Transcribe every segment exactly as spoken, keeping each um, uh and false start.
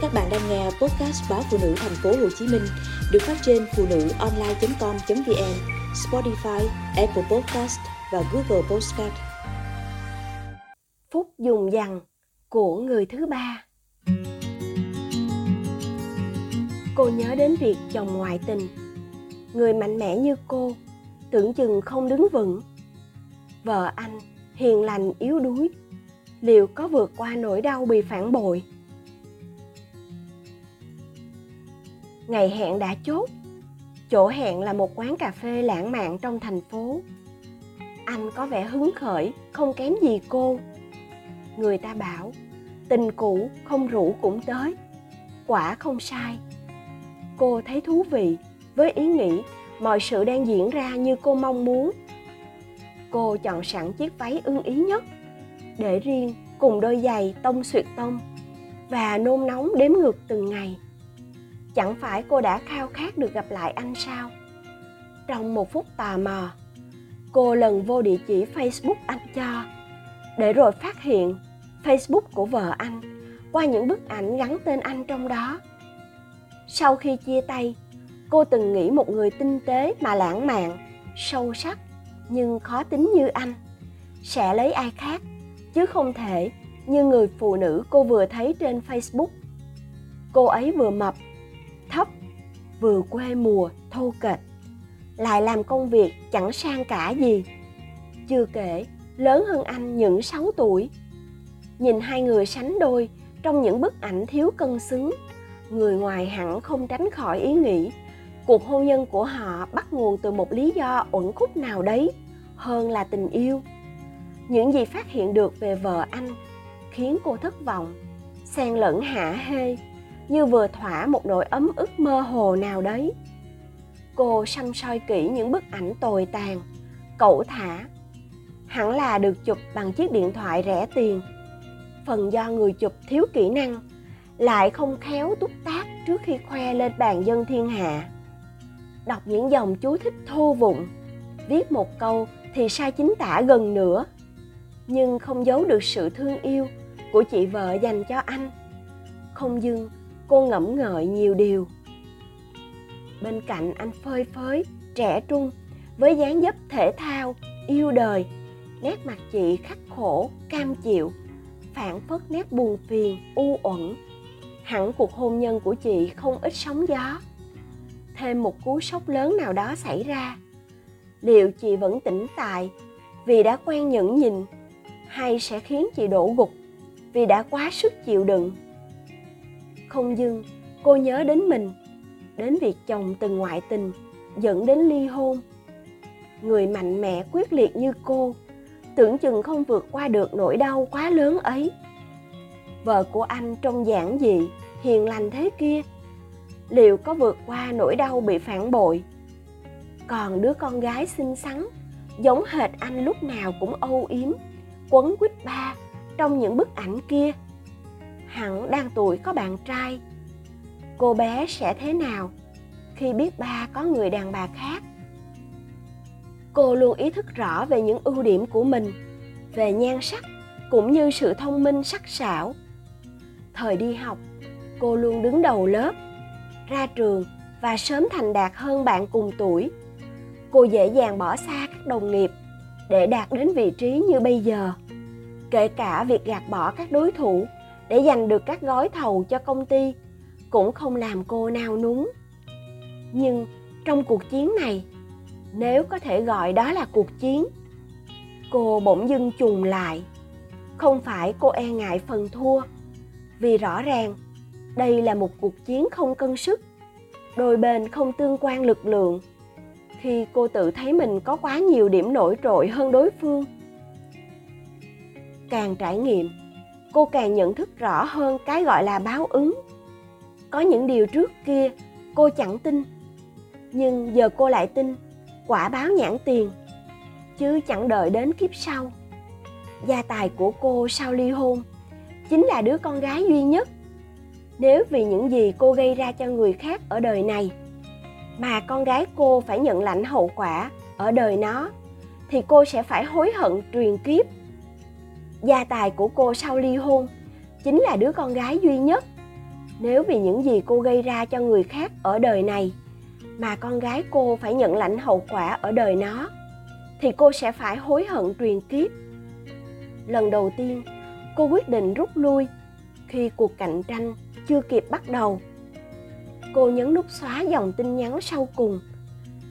Các bạn đang nghe podcast báo Phụ Nữ Thành phố Hồ Chí Minh được phát trên phụ nữ online chấm com chấm vn, Spotify, Apple Podcast và Google Podcast. Phút dùng dằng của người thứ ba. Cô nhớ đến việc chồng ngoại tình. Người mạnh mẽ như cô tưởng chừng không đứng vững. Vợ anh hiền lành yếu đuối, liệu có vượt qua nỗi đau bị phản bội? Ngày hẹn đã chốt. Chỗ hẹn là một quán cà phê lãng mạn trong thành phố. Anh có vẻ hứng khởi, không kém gì cô. Người ta bảo, tình cũ không rủ cũng tới. Quả không sai. Cô thấy thú vị với ý nghĩ mọi sự đang diễn ra như cô mong muốn. Cô chọn sẵn chiếc váy ưng ý nhất, để riêng cùng đôi giày tông xuyệt tông, và nôn nóng đếm ngược từng ngày. Chẳng phải cô đã khao khát được gặp lại anh sao? Trong một phút tò mò, cô lần vô địa chỉ Facebook anh cho, để rồi phát hiện Facebook của vợ anh qua những bức ảnh gắn tên anh trong đó. Sau khi chia tay, cô từng nghĩ một người tinh tế mà lãng mạn, sâu sắc nhưng khó tính như anh sẽ lấy ai khác, chứ không thể như người phụ nữ cô vừa thấy trên Facebook. Cô ấy vừa mập, thấp, vừa quê mùa, thô kệch, lại làm công việc chẳng sang cả gì. Chưa kể, lớn hơn anh những sáu tuổi. Nhìn hai người sánh đôi trong những bức ảnh thiếu cân xứng, người ngoài hẳn không tránh khỏi ý nghĩ cuộc hôn nhân của họ bắt nguồn từ một lý do uẩn khúc nào đấy hơn là tình yêu. Những gì phát hiện được về vợ anh khiến cô thất vọng, xen lẫn hả hê, như vừa thỏa một nỗi ấm ức mơ hồ nào đấy. Cô săm soi kỹ những bức ảnh tồi tàn, cẩu thả, hẳn là được chụp bằng chiếc điện thoại rẻ tiền. Phần do người chụp thiếu kỹ năng, lại không khéo túc tác trước khi khoe lên bàn dân thiên hạ. Đọc những dòng chú thích thô vụng, viết một câu thì sai chính tả gần nửa, nhưng không giấu được sự thương yêu của chị vợ dành cho anh. Không dưng, cô ngẫm ngợi nhiều điều. Bên cạnh anh phơi phới, trẻ trung, với dáng dấp thể thao, yêu đời, nét mặt chị khắc khổ, cam chịu, phảng phất nét buồn phiền, u uẩn. Hẳn cuộc hôn nhân của chị không ít sóng gió. Thêm một cú sốc lớn nào đó xảy ra, liệu chị vẫn tỉnh tại vì đã quen nhẫn nhịn, hay sẽ khiến chị đổ gục vì đã quá sức chịu đựng? Không dưng, cô nhớ đến mình, đến việc chồng từng ngoại tình dẫn đến ly hôn. Người mạnh mẽ quyết liệt như cô tưởng chừng không vượt qua được nỗi đau quá lớn ấy. Vợ của anh trông giản dị, hiền lành thế kia, liệu có vượt qua nỗi đau bị phản bội? Còn đứa con gái xinh xắn, giống hệt anh lúc nào cũng âu yếm, quấn quýt ba trong những bức ảnh kia, hẳn đang tuổi có bạn trai. Cô bé sẽ thế nào khi biết ba có người đàn bà khác? Cô luôn ý thức rõ về những ưu điểm của mình, về nhan sắc cũng như sự thông minh sắc sảo. Thời đi học, cô luôn đứng đầu lớp, ra trường và sớm thành đạt hơn bạn cùng tuổi. Cô dễ dàng bỏ xa các đồng nghiệp để đạt đến vị trí như bây giờ, kể cả việc gạt bỏ các đối thủ để giành được các gói thầu cho công ty cũng không làm cô nao núng. Nhưng trong cuộc chiến này, nếu có thể gọi đó là cuộc chiến, cô bỗng dưng chùn lại. Không phải cô e ngại phần thua, vì rõ ràng đây là một cuộc chiến không cân sức, đôi bên không tương quan lực lượng. Khi cô tự thấy mình có quá nhiều điểm nổi trội hơn đối phương, càng trải nghiệm, cô càng nhận thức rõ hơn cái gọi là báo ứng. Có những điều trước kia cô chẳng tin, nhưng giờ cô lại tin quả báo nhãn tiền, chứ chẳng đợi đến kiếp sau. Gia tài của cô sau ly hôn chính là đứa con gái duy nhất. Nếu vì những gì cô gây ra cho người khác ở đời này mà con gái cô phải nhận lãnh hậu quả ở đời nó, thì cô sẽ phải hối hận truyền kiếp. Gia tài của cô sau ly hôn chính là đứa con gái duy nhất. nếu vì những gì cô gây ra cho người khác ở đời này mà con gái cô phải nhận lãnh hậu quả ở đời nó, thì cô sẽ phải hối hận truyền kiếp. Lần đầu tiên, cô quyết định rút lui khi cuộc cạnh tranh chưa kịp bắt đầu. Cô nhấn nút xóa dòng tin nhắn sau cùng,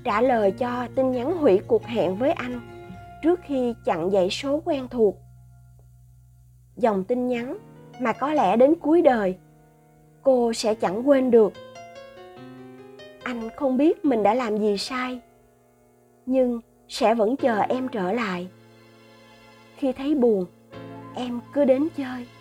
trả lời cho tin nhắn hủy cuộc hẹn với anh trước khi chặn dãy số quen thuộc. Dòng tin nhắn mà có lẽ đến cuối đời, cô sẽ chẳng quên được. Anh không biết mình đã làm gì sai, nhưng sẽ vẫn chờ em trở lại. Khi thấy buồn, em cứ đến chơi.